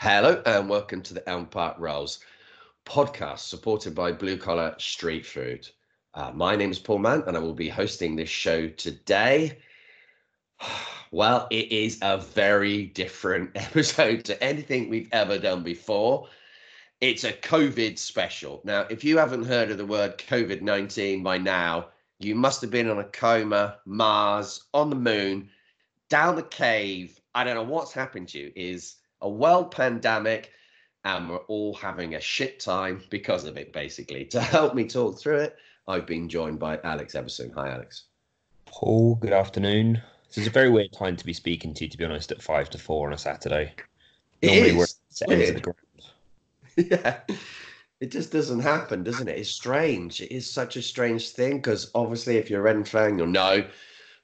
Hello and welcome to the Elm Park Rolls podcast, supported by Blue Collar Street Food. My name is Paul Mann and I will be hosting this show today. Well, it is a very different episode to anything we've ever done before. It's a COVID special. Now, if you haven't heard of the word COVID-19 by now, you must have been on a coma, Mars, on the moon, down the cave. I don't know what's happened to you. Is a world pandemic, and we're all having a shit time because of it, basically. To help me talk through it, I've been joined by Alex Everson. Hi, Alex. Paul, good afternoon. This is a very weird time to be speaking to be honest, at 3:55 on a Saturday. Normally we're at the end of the ground. Yeah, it just doesn't happen, doesn't it? It's strange. It is such a strange thing, because obviously if you're a Reading fan, you'll know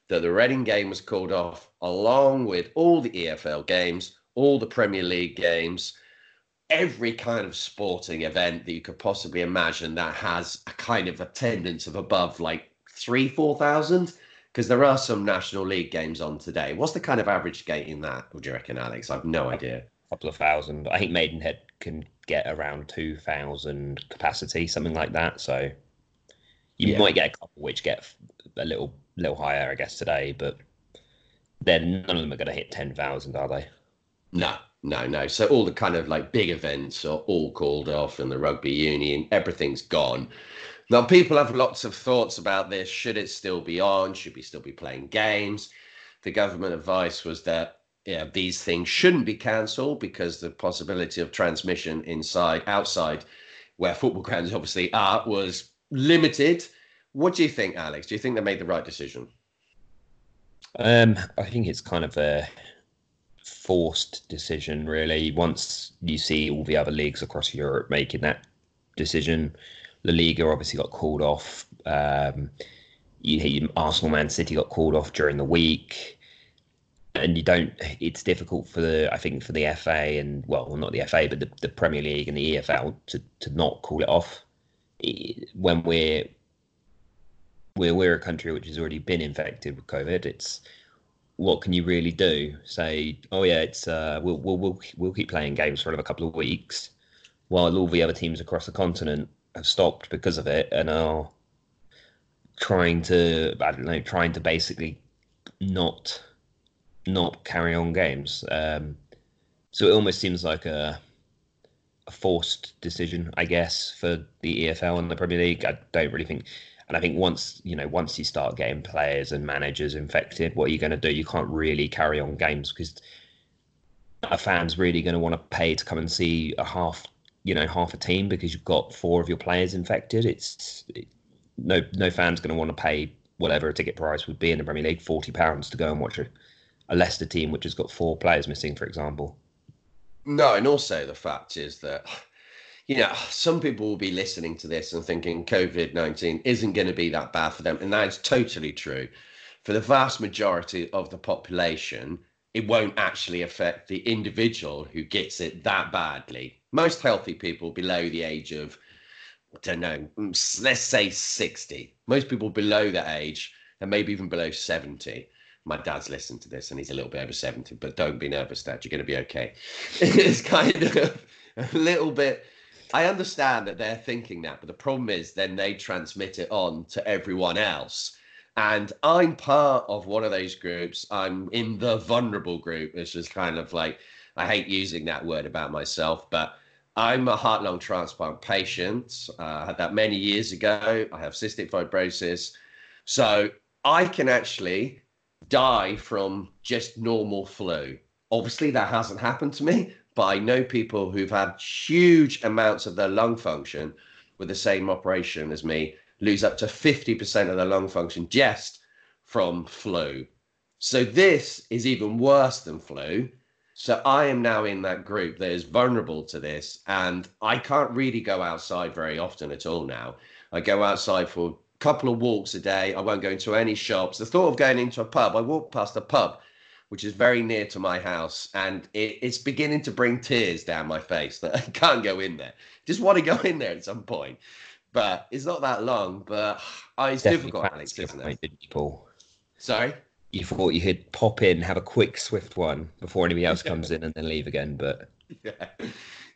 that the Reading game was called off, along with all the EFL games, all the Premier League games, every kind of sporting event that you could possibly imagine that has a kind of attendance of above like 3,000-4,000, because there are some National League games on today. What's the kind of average gate in that, would you reckon, Alex? I've no idea. A couple of thousand. I think Maidenhead can get around 2,000 capacity, something like that. So you might get a couple which get a little higher, I guess, today, but then none of them are going to hit 10,000, are they? No. So all the kind of like big events are all called off, and the rugby union, everything's gone. Now, people have lots of thoughts about this. Should it still be on? Should we still be playing games? The government advice was that these things shouldn't be cancelled because the possibility of transmission outside, where football grounds obviously are, was limited. What do you think, Alex? Do you think they made the right decision? I think it's kind of a forced decision, really. Once you see all the other leagues across Europe making that decision, La Liga obviously got called off. Arsenal, Man City got called off during the week, and it's difficult for the FA and not the FA, but the Premier League and the EFL to not call it off when we're a country which has already been infected with COVID. It's what can you really do? Say, it's we'll keep playing games for another couple of weeks, while all the other teams across the continent have stopped because of it and are trying to basically not carry on games. So it almost seems like a forced decision, I guess, for the EFL and the Premier League. I don't really think. And I think once you start getting players and managers infected, what are you going to do? You can't really carry on games, because a fan's really going to want to pay to come and see half a team because you've got 4 of your players infected. No fan's going to want to pay whatever a ticket price would be in the Premier League, £40, to go and watch a Leicester team which has got 4 players missing, for example. No, and also the fact is that some people will be listening to this and thinking COVID-19 isn't going to be that bad for them. And that is totally true. For the vast majority of the population, it won't actually affect the individual who gets it that badly. Most healthy people below the age of, I don't know, let's say 60. Most people below that age, and maybe even below 70. My dad's listened to this and he's a little bit over 70, but don't be nervous, Dad. You're going to be okay. It's kind of a little bit... I understand that they're thinking that, but the problem is then they transmit it on to everyone else. And I'm part of one of those groups. I'm in the vulnerable group, which is kind of like, I hate using that word about myself, but I'm a heart lung transplant patient. I had that many years ago. I have cystic fibrosis. So I can actually die from just normal flu. Obviously that hasn't happened to me, but I know people who've had huge amounts of their lung function with the same operation as me lose up to 50% of their lung function just from flu. So this is even worse than flu. So I am now in that group that is vulnerable to this, and I can't really go outside very often at all now. I go outside for a couple of walks a day. I won't go into any shops. The thought of going into a pub, I walked past a pub, which is very near to my house, and it's beginning to bring tears down my face that I can't go in there. Just want to go in there at some point, but it's not that long, but it's definitely difficult, Alex, isn't it? Didn't you, Paul? Sorry? You thought you could pop in, have a quick, swift one before anybody else comes in and then leave again, but...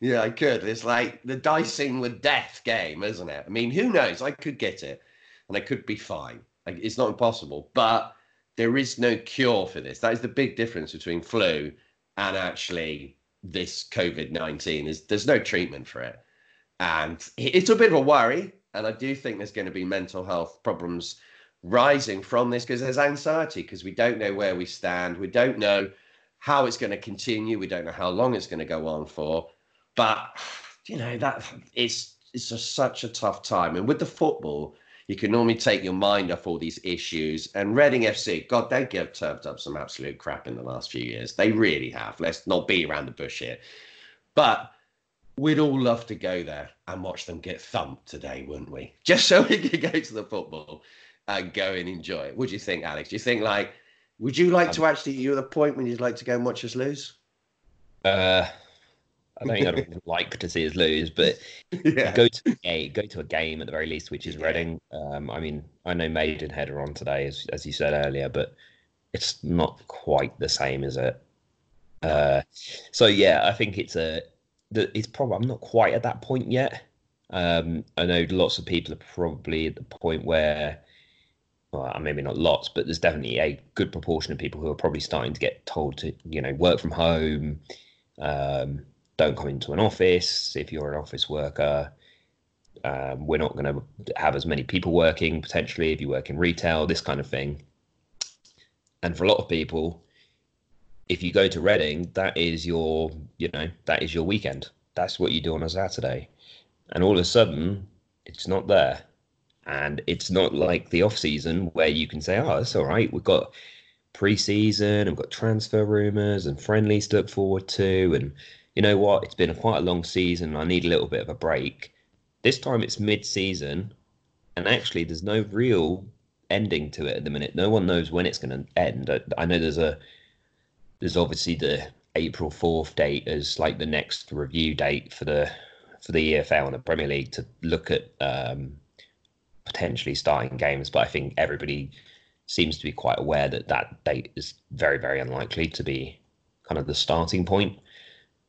Yeah, I could. It's like the dicing with death game, isn't it? I mean, who knows? I could get it, and I could be fine. It's not impossible, but there is no cure for this. That is the big difference between flu and actually this COVID-19 is there's no treatment for it. And it's a bit of a worry, and I do think there's going to be mental health problems rising from this because there's anxiety, because we don't know where we stand. We don't know how it's going to continue. We don't know how long it's going to go on for. But, you know, that it's just such a tough time. And with the football, you can normally take your mind off all these issues. And Reading FC, God, they have turned up some absolute crap in the last few years. They really have. Let's not beat around the bush here. But we'd all love to go there and watch them get thumped today, wouldn't we? Just so we could go to the football and go and enjoy it. What do you think, Alex? Do you think, like, would you like to actually, you're at the point when you'd like to go and watch us lose? I don't think I'd really like to see us lose, but yeah. go to a game at the very least, which is Reading. I mean, I know Maidenhead are on today, as you said earlier, but it's not quite the same, is it? So yeah, I think it's probably, I'm not quite at that point yet. I know lots of people are probably at the point where, well, maybe not lots, but there's definitely a good proportion of people who are probably starting to get told to, you know, work from home. Don't come into an office. If you're an office worker, we're not going to have as many people working, potentially, if you work in retail, this kind of thing. And for a lot of people, if you go to Reading, that is your weekend. That's what you do on a Saturday. And all of a sudden, it's not there. And it's not like the off-season where you can say, oh, it's all right, we've got pre-season, we've got transfer rumours and friendlies to look forward to, and you know what? It's been quite a long season. I need a little bit of a break. This time it's mid-season, and actually there's no real ending to it at the minute. No one knows when it's going to end. I know there's obviously the April 4th date as like the next review date for the EFL and the Premier League to look at potentially starting games, but I think everybody seems to be quite aware that date is very, very unlikely to be kind of the starting point.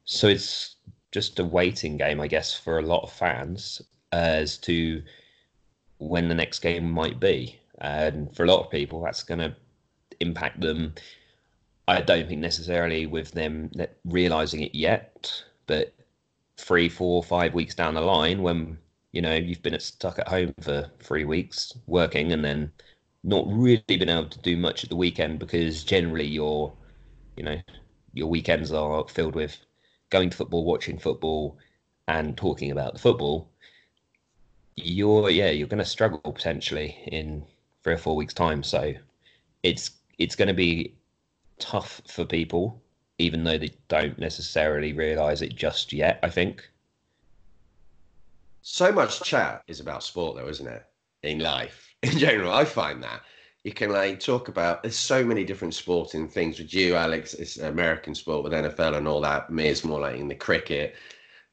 So it's just a waiting game, I guess, for a lot of fans as to when the next game might be. And for a lot of people, that's going to impact them. I don't think necessarily with them realising it yet, but 3, 4, 5 weeks down the line when, you know, you've been stuck at home for 3 weeks working and then not really been able to do much at the weekend because generally your weekends are filled with going to football, watching football, and talking about the football, you're going to struggle potentially in 3 or 4 weeks' time. So it's going to be tough for people, even though they don't necessarily realise it just yet, I think. So much chat is about sport, though, isn't it? In life, in general, I find that. You can like talk about, there's so many different sporting things with you, Alex. It's American sport with NFL and all that. Me, it's more like in the cricket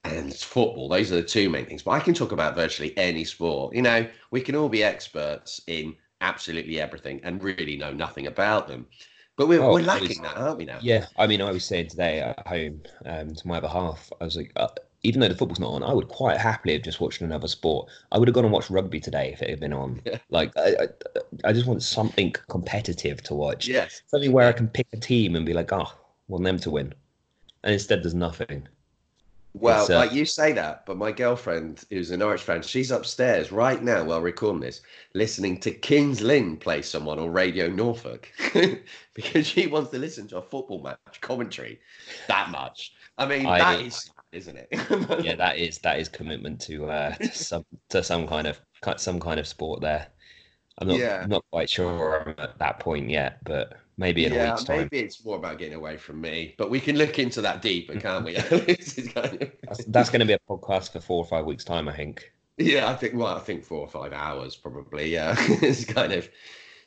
and football. Those are the two main things. But I can talk about virtually any sport. You know, we can all be experts in absolutely everything and really know nothing about them. But we're lacking that, aren't we now? Yeah. I mean, I was saying today at home to my other half, I was like, even though the football's not on, I would quite happily have just watched another sport. I would have gone and watched rugby today if it had been on. Yeah. Like, I just want something competitive to watch. Yes. Something where I can pick a team and be like, oh, want them to win. And instead, there's nothing. Well, like you say that, but my girlfriend, who's a Norwich fan, she's upstairs right now while recording this, listening to Kings Lynn play someone on Radio Norfolk because she wants to listen to a football match commentary that much. I mean, that is... isn't it? Yeah, that is commitment to some kind of sport there. I'm not quite sure I'm at that point yet, but maybe in a week's time. Maybe it's more about getting away from me, but we can look into that deeper, can't we? That's going to be a podcast for 4 or 5 weeks' time, I think. Yeah, I think 4 or 5 hours probably. Yeah, it's kind of.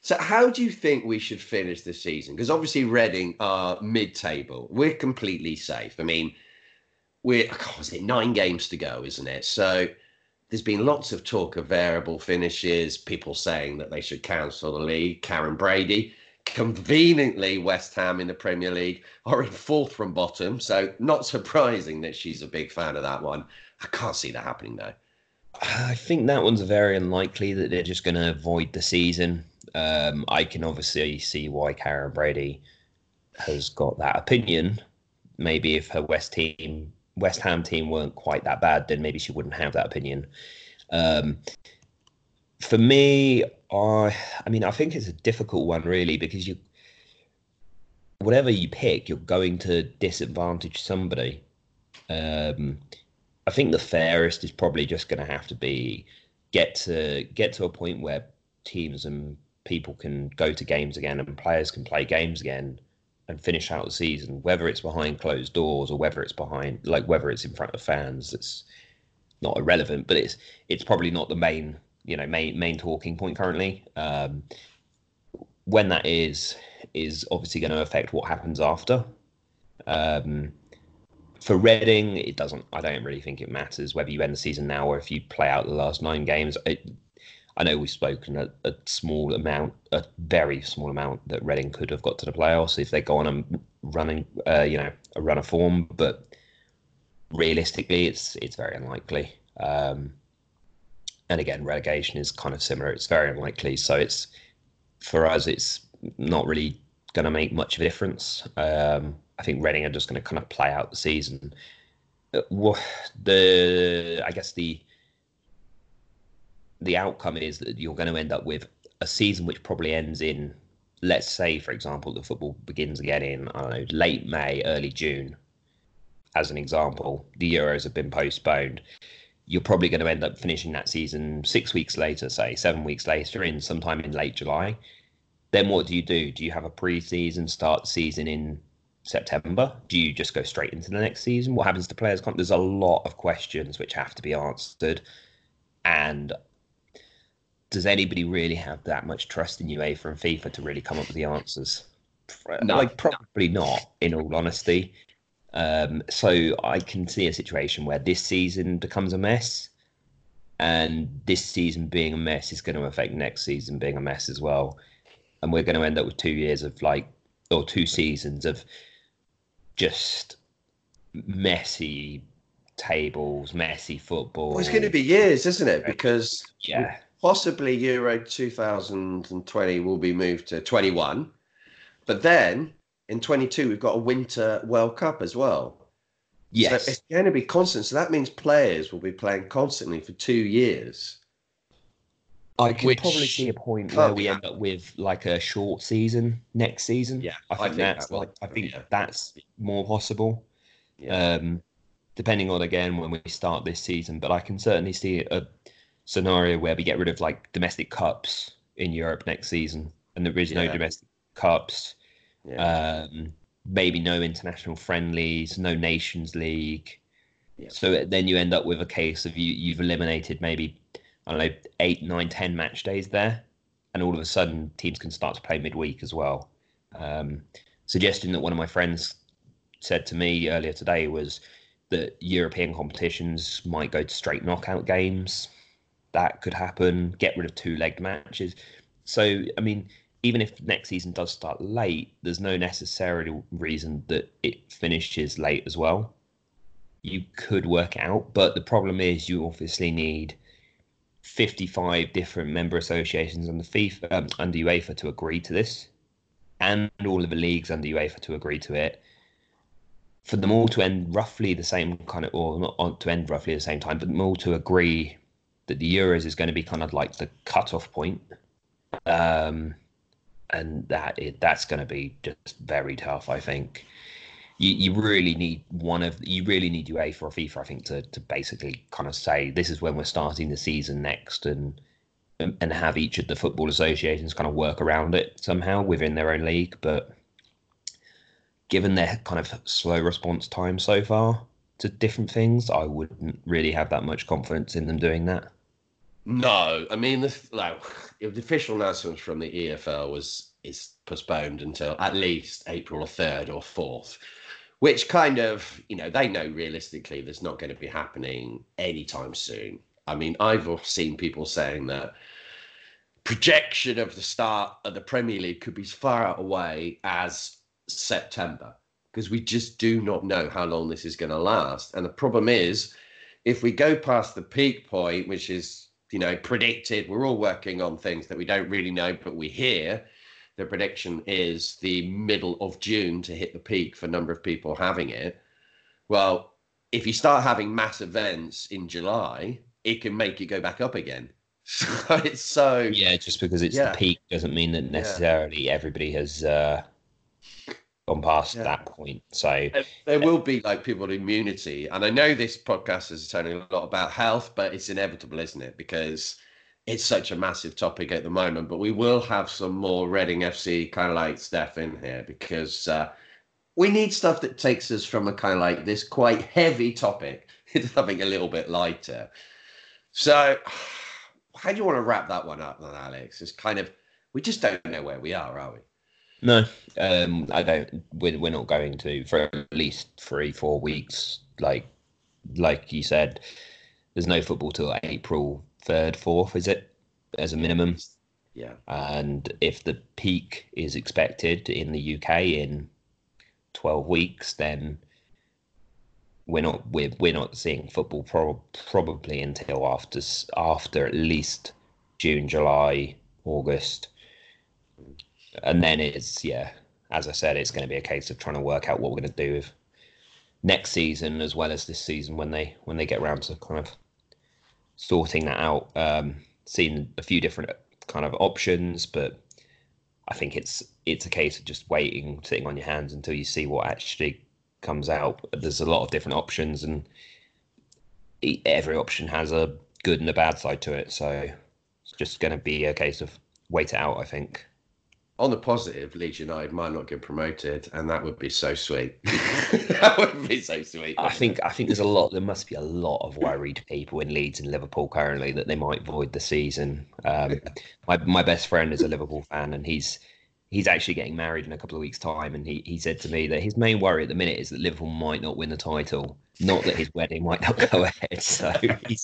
So how do you think we should finish the season? Because obviously Reading are mid-table. We're completely safe. I mean, is it 9 games to go, isn't it? So there's been lots of talk of variable finishes, people saying that they should cancel the league. Karen Brady, conveniently West Ham in the Premier League, are in 4th from bottom. So not surprising that she's a big fan of that one. I can't see that happening, though. I think that one's very unlikely that they're just going to avoid the season. I can obviously see why Karen Brady has got that opinion. Maybe if her West Ham team weren't quite that bad, then maybe she wouldn't have that opinion. For me, I think it's a difficult one, really, because whatever you pick, you're going to disadvantage somebody. I think the fairest is probably just going to have to be get to a point where teams and people can go to games again and players can play games again and finish out the season, whether it's behind closed doors or whether it's in front of fans. It's not irrelevant, but it's probably not the main talking point currently. When that is obviously going to affect what happens after. For Reading, it doesn't. I don't really think it matters whether you end the season now or if you play out the last 9 games. I know we've spoken a very small amount that Reading could have got to the playoffs if they go on and running, a run of form. But realistically, it's very unlikely. And again, relegation is kind of similar. It's very unlikely. So it's for us, it's not really going to make much of a difference. I think Reading are just going to kind of play out the season. The outcome is that you're going to end up with a season which probably ends in, let's say, for example, the football begins again in, I don't know, late May, early June. As an example, the Euros have been postponed. You're probably going to end up finishing that season 6 weeks later, say 7 weeks later, sometime in late July. Then what do you do? Do you have a pre-season, start the season in September? Do you just go straight into the next season? What happens to players? There's a lot of questions which have to be answered. And does anybody really have that much trust in UEFA and FIFA to really come up with the answers? No. Probably not, in all honesty. So I can see a situation where this season becomes a mess, and this season being a mess is going to affect next season being a mess as well. And we're going to end up with 2 years of 2 seasons of just messy tables, messy football. Well, it's going to be years, isn't it? Because possibly Euro 2020 will be moved to 21. But then in 22, we've got a Winter World Cup as well. Yes. So it's going to be constant. So that means players will be playing constantly for 2 years. I could probably see a point where we end up with a short season next season. Yeah. I think that's more possible. Yeah. Depending on, again, when we start this season. But I can certainly see a scenario where we get rid of domestic cups in Europe next season, and there is no domestic cups, maybe no international friendlies, no Nations League. Yeah. So then you end up with a case of you've eliminated maybe, 8, 9, 10 match days there, and all of a sudden teams can start to play midweek as well. Suggestion that one of my friends said to me earlier today was that European competitions might go to straight knockout games. That could happen. Get rid of 2-legged matches. So, even if next season does start late, there's no necessary reason that it finishes late as well. You could work it out, but the problem is you obviously need 55 different member associations under UEFA to agree to this, and all of the leagues under UEFA to agree to it. For them all to end roughly the same kind of, or not to end roughly the same time, but them all to agree that the Euros is going to be kind of like the cut-off point. And that's going to be just very tough, I think. You really need you really need UEFA or FIFA, I think, to basically kind of say, this is when we're starting the season next, and and have each of the football associations kind of work around it somehow within their own league. But given their kind of slow response time so far to different things, I wouldn't really have that much confidence in them doing that. No, I mean, the official announcement from the EFL is postponed until at least April 3rd or 4th, which kind of, you know, they know realistically that's not going to be happening anytime soon. I mean, I've seen people saying that projection of the start of the Premier League could be as far away as September, because we just do not know how long this is going to last. And the problem is, if we go past the peak point, which is, you know, predicted, we're all working on things that we don't really know, but we hear the prediction is the middle of June to hit the peak for number of people having it. Well, if you start having mass events in July, it can make it go back up again. So it's so... Yeah, just because it's the peak doesn't mean that necessarily everybody has... gone past that point. So there will be like people with immunity, and I know this podcast is telling a lot about health, but it's inevitable, isn't it, because it's such a massive topic at the moment. But we will have some more Reading FC kind of like stuff in here, because we need stuff that takes us from a kind of like this quite heavy topic into something a little bit lighter. So how do you want to wrap that one up then, Alex? It's kind of, we just don't know where we are we? No, I don't. We're not going to for at least 3-4 weeks. Like you said, there's no football till April 3rd, 4th, is it? As a minimum. Yeah. And if the peak is expected in the UK in 12 weeks, then we're not seeing football probably until after at least June, July, August. And then it's, as I said, it's going to be a case of trying to work out what we're going to do with next season as well as this season when they get round to kind of sorting that out. Seen a few different kind of options, but I think it's a case of just waiting, sitting on your hands until you see what actually comes out. There's a lot of different options, and every option has a good and a bad side to it. So it's just going to be a case of wait it out, I think. On the positive, Leeds United might not get promoted, and that would be so sweet. That would be so sweet. I think there's a lot. There must be a lot of worried people in Leeds and Liverpool currently that they might void the season. My best friend is a Liverpool fan, and he's actually getting married in a couple of weeks' time, and he said to me that his main worry at the minute is that Liverpool might not win the title, not that his wedding might not go ahead. So he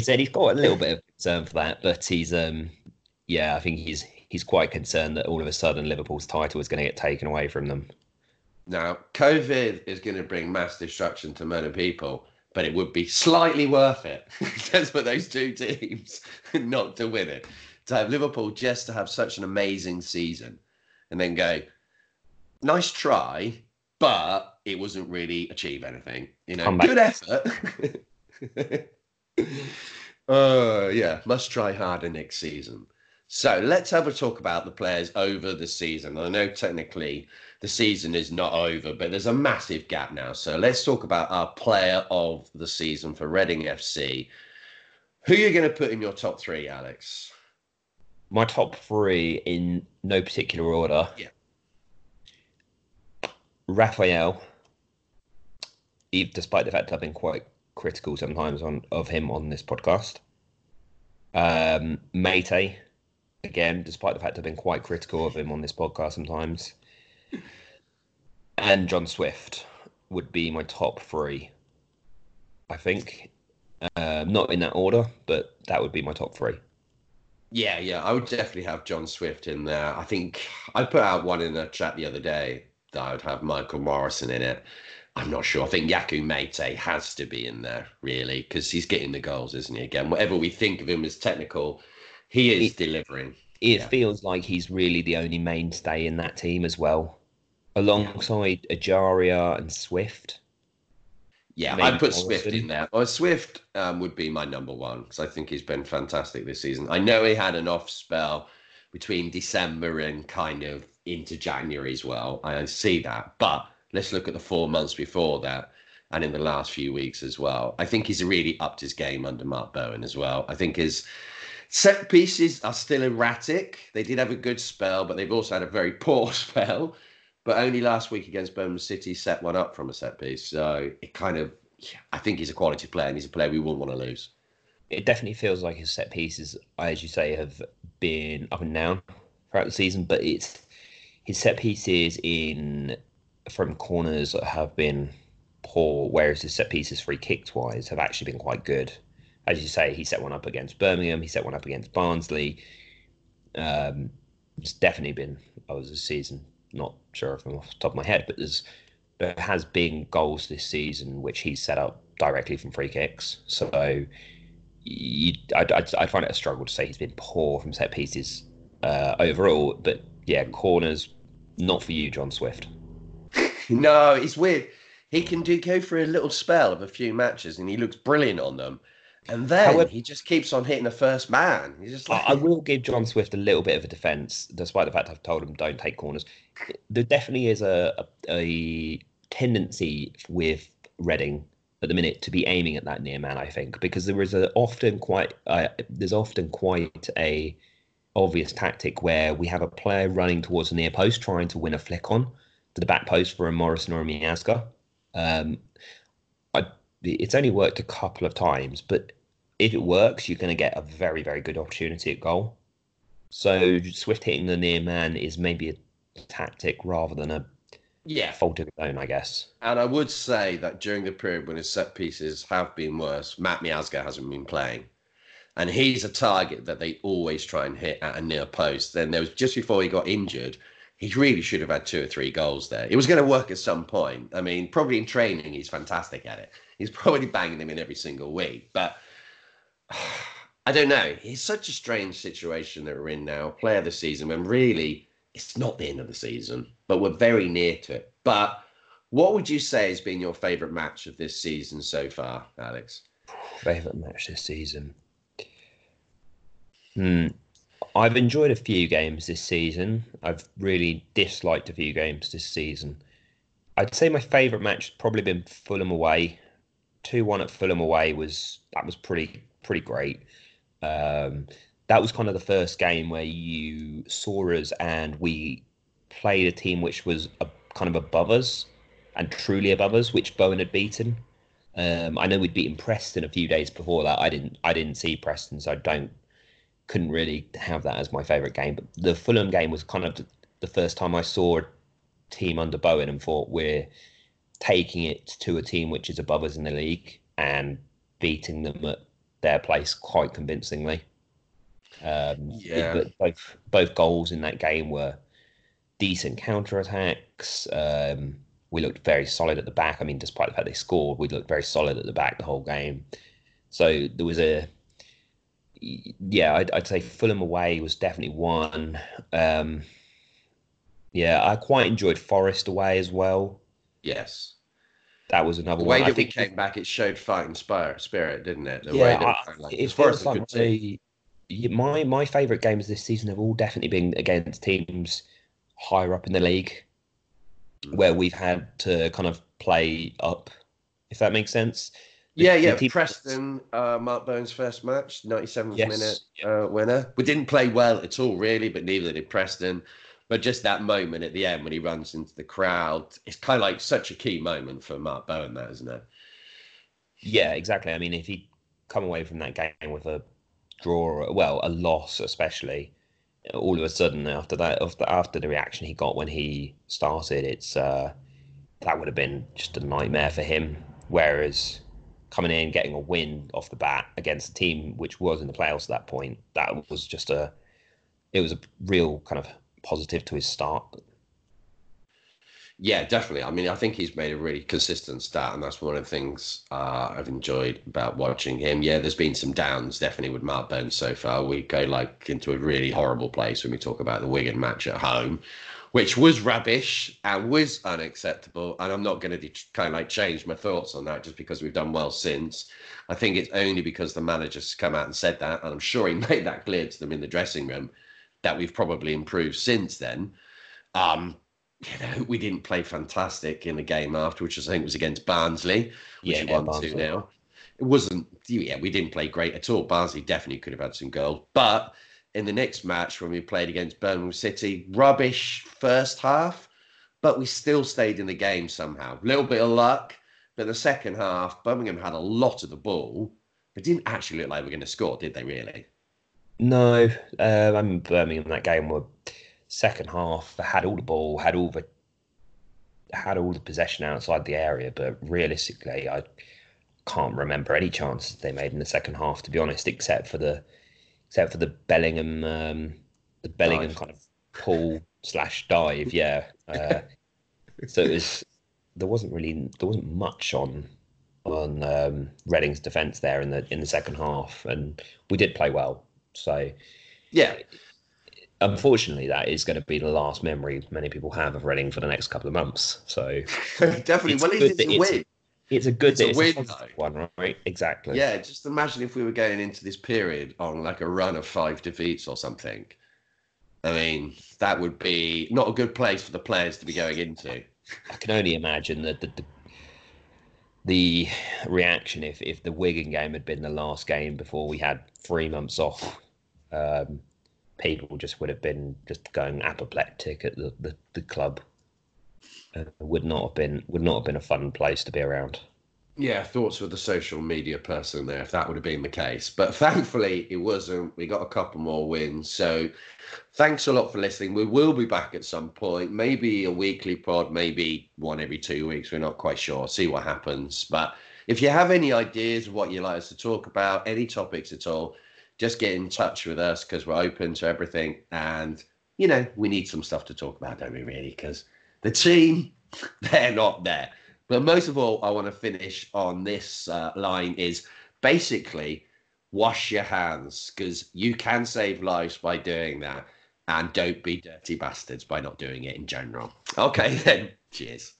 said he's got a little bit of concern for that, but he's I think he's quite concerned that all of a sudden Liverpool's title is going to get taken away from them. Now, COVID is going to bring mass destruction to many people, but it would be slightly worth it just for those two teams not to win it. To have Liverpool just to have such an amazing season and then go, nice try, but it wasn't really achieve anything. You know, good effort. Must try harder next season. So let's have a talk about the players over the season. I know technically the season is not over, but there's a massive gap now. So let's talk about our player of the season for Reading FC. Who are you going to put in your top three, Alex? My top three in no particular order. Yeah. Raphael, despite the fact I've been quite critical sometimes of him on this podcast. Meite. Again, despite the fact I've been quite critical of him on this podcast sometimes. And John Swift would be my top three, I think. Not in that order, but that would be my top three. Yeah, I would definitely have John Swift in there. I think I put out one in a chat the other day that I would have Michael Morrison in it. I'm not sure. I think Yaku Meite has to be in there, really, because he's getting the goals, isn't he? Again, whatever we think of him as technical... He is delivering. It feels like he's really the only mainstay in that team as well, alongside Ajaria and Swift. Yeah, I'd put Swift in there. Well, Swift would be my number one, because I think he's been fantastic this season. I know he had an off spell between December and kind of into January as well. I see that. But let's look at the 4 months before that. And in the last few weeks as well. I think he's really upped his game under Mark Bowen as well. I think his Set pieces are still erratic. They did have a good spell, but they've also had a very poor spell. But only last week against Birmingham City set one up from a set piece. So it kind of, I think he's a quality player and he's a player we wouldn't want to lose. It definitely feels like his set pieces, as you say, have been up and down throughout the season, but it's his set pieces in from corners have been poor, whereas his set pieces free kicks wise have actually been quite good. As you say, he set one up against Birmingham, he set one up against Barnsley. It's definitely been, this season, not sure if I'm off the top of my head, but there has been goals this season which he's set up directly from free kicks. So I'd find it a struggle to say he's been poor from set pieces overall. But yeah, corners, not for you, John Swift. No, it's weird. He can go for a little spell of a few matches and he looks brilliant on them. And then he just keeps on hitting the first man. He's just like... I will give John Swift a little bit of a defence, despite the fact I've told him don't take corners. There definitely is a tendency with Reading at the minute to be aiming at that near man, I think, because there is often quite a obvious tactic where we have a player running towards the near post trying to win a flick on to the back post for a Morrison or a Miazga. It's only worked a couple of times, but if it works, you're going to get a very, very good opportunity at goal. So Swift hitting the near man is maybe a tactic rather than a fault of his own, I guess. And I would say that during the period when his set pieces have been worse, Matt Miazga hasn't been playing. And he's a target that they always try and hit at a near post. Then there was, just before he got injured, he really should have had 2 or 3 goals there. It was going to work at some point. I mean, probably in training, he's fantastic at it. He's probably banging them in every single week. But I don't know. It's such a strange situation that we're in now, player of the season, when really it's not the end of the season, but we're very near to it. But what would you say has been your favourite match of this season so far, Alex? Favourite match this season? I've enjoyed a few games this season. I've really disliked a few games this season. I'd say my favourite match has probably been Fulham away. 2-1 at Fulham away was pretty great. That was kind of the first game where you saw us and we played a team which was kind of above us and truly above us, which Bowen had beaten. I know we'd beaten Preston a few days before that. I didn't see Preston, so couldn't really have that as my favourite game. But the Fulham game was kind of the first time I saw a team under Bowen and thought we're taking it to a team which is above us in the league and beating them at their place quite convincingly. But both goals in that game were decent counter-attacks. We looked very solid at the back. I mean, despite the fact they scored, we looked very solid at the back the whole game. So there was I'd say Fulham away was definitely one. I quite enjoyed Forest away as well. Yes. That was another one. The way that we came back, it showed fight and spirit, didn't it? It feels like my favourite games this season have all definitely been against teams higher up in the league where we've had to kind of play up, if that makes sense. Preston, Mark Bowen's first match, 97th minute winner. We didn't play well at all, really, but neither did Preston. But just that moment at the end when he runs into the crowd, it's kind of like such a key moment for Mark Bowen, that, isn't it? Yeah, exactly. I mean, if he'd come away from that game with a draw, a loss especially, all of a sudden after the reaction he got when he started, it's that would have been just a nightmare for him. Whereas coming in, getting a win off the bat against a team which was in the playoffs at that point, that was just a real kind of positive to his start. Yeah, definitely. I mean, I think he's made a really consistent start, and that's one of the things I've enjoyed about watching him. Yeah, there's been some downs, definitely, with Mark Bowen so far. We go into a really horrible place when we talk about the Wigan match at home, which was rubbish and was unacceptable. And I'm not going to change my thoughts on that just because we've done well since. I think it's only because the manager's come out and said that, and I'm sure he made that clear to them in the dressing room, that we've probably improved since then. We didn't play fantastic in the game after, which I think was against Barnsley, which we won 2-0. It wasn't, yeah, we didn't play great at all. Barnsley definitely could have had some goals. But in the next match, when we played against Birmingham City, rubbish first half, but we still stayed in the game somehow. A little bit of luck, but the second half, Birmingham had a lot of the ball. It didn't actually look like we were going to score, did they really? No. I remember Birmingham, that game, were second half, had all the ball, had all the possession outside the area, but realistically, I can't remember any chances they made in the second half, to be honest, except for the Bellingham dive. Kind of pull / dive, yeah. So it was, there wasn't much on Reading's defence there in the second half, and we did play well. So yeah, unfortunately, that is going to be the last memory many people have of Reading for the next couple of months. So definitely, well, it's a win. It's a win, right? Exactly. Yeah, just imagine if we were going into this period on like a run of 5 defeats or something. I mean, that would be not a good place for the players to be going into. I can only imagine that the reaction if the Wigan game had been the last game before we had 3 months off. People just would have been just going apoplectic at the club. Would not have been a fun place to be around. Yeah, thoughts with the social media person there, if that would have been the case. But thankfully, it wasn't. We got a couple more wins. So thanks a lot for listening. We will be back at some point, maybe a weekly pod, maybe one every 2 weeks. We're not quite sure. See what happens. But if you have any ideas of what you'd like us to talk about, any topics at all, just get in touch with us because we're open to everything. And, you know, we need some stuff to talk about, don't we, really? Because the team, they're not there. But most of all, I want to finish on this line is basically wash your hands because you can save lives by doing that. And don't be dirty bastards by not doing it in general. Okay, then. Cheers.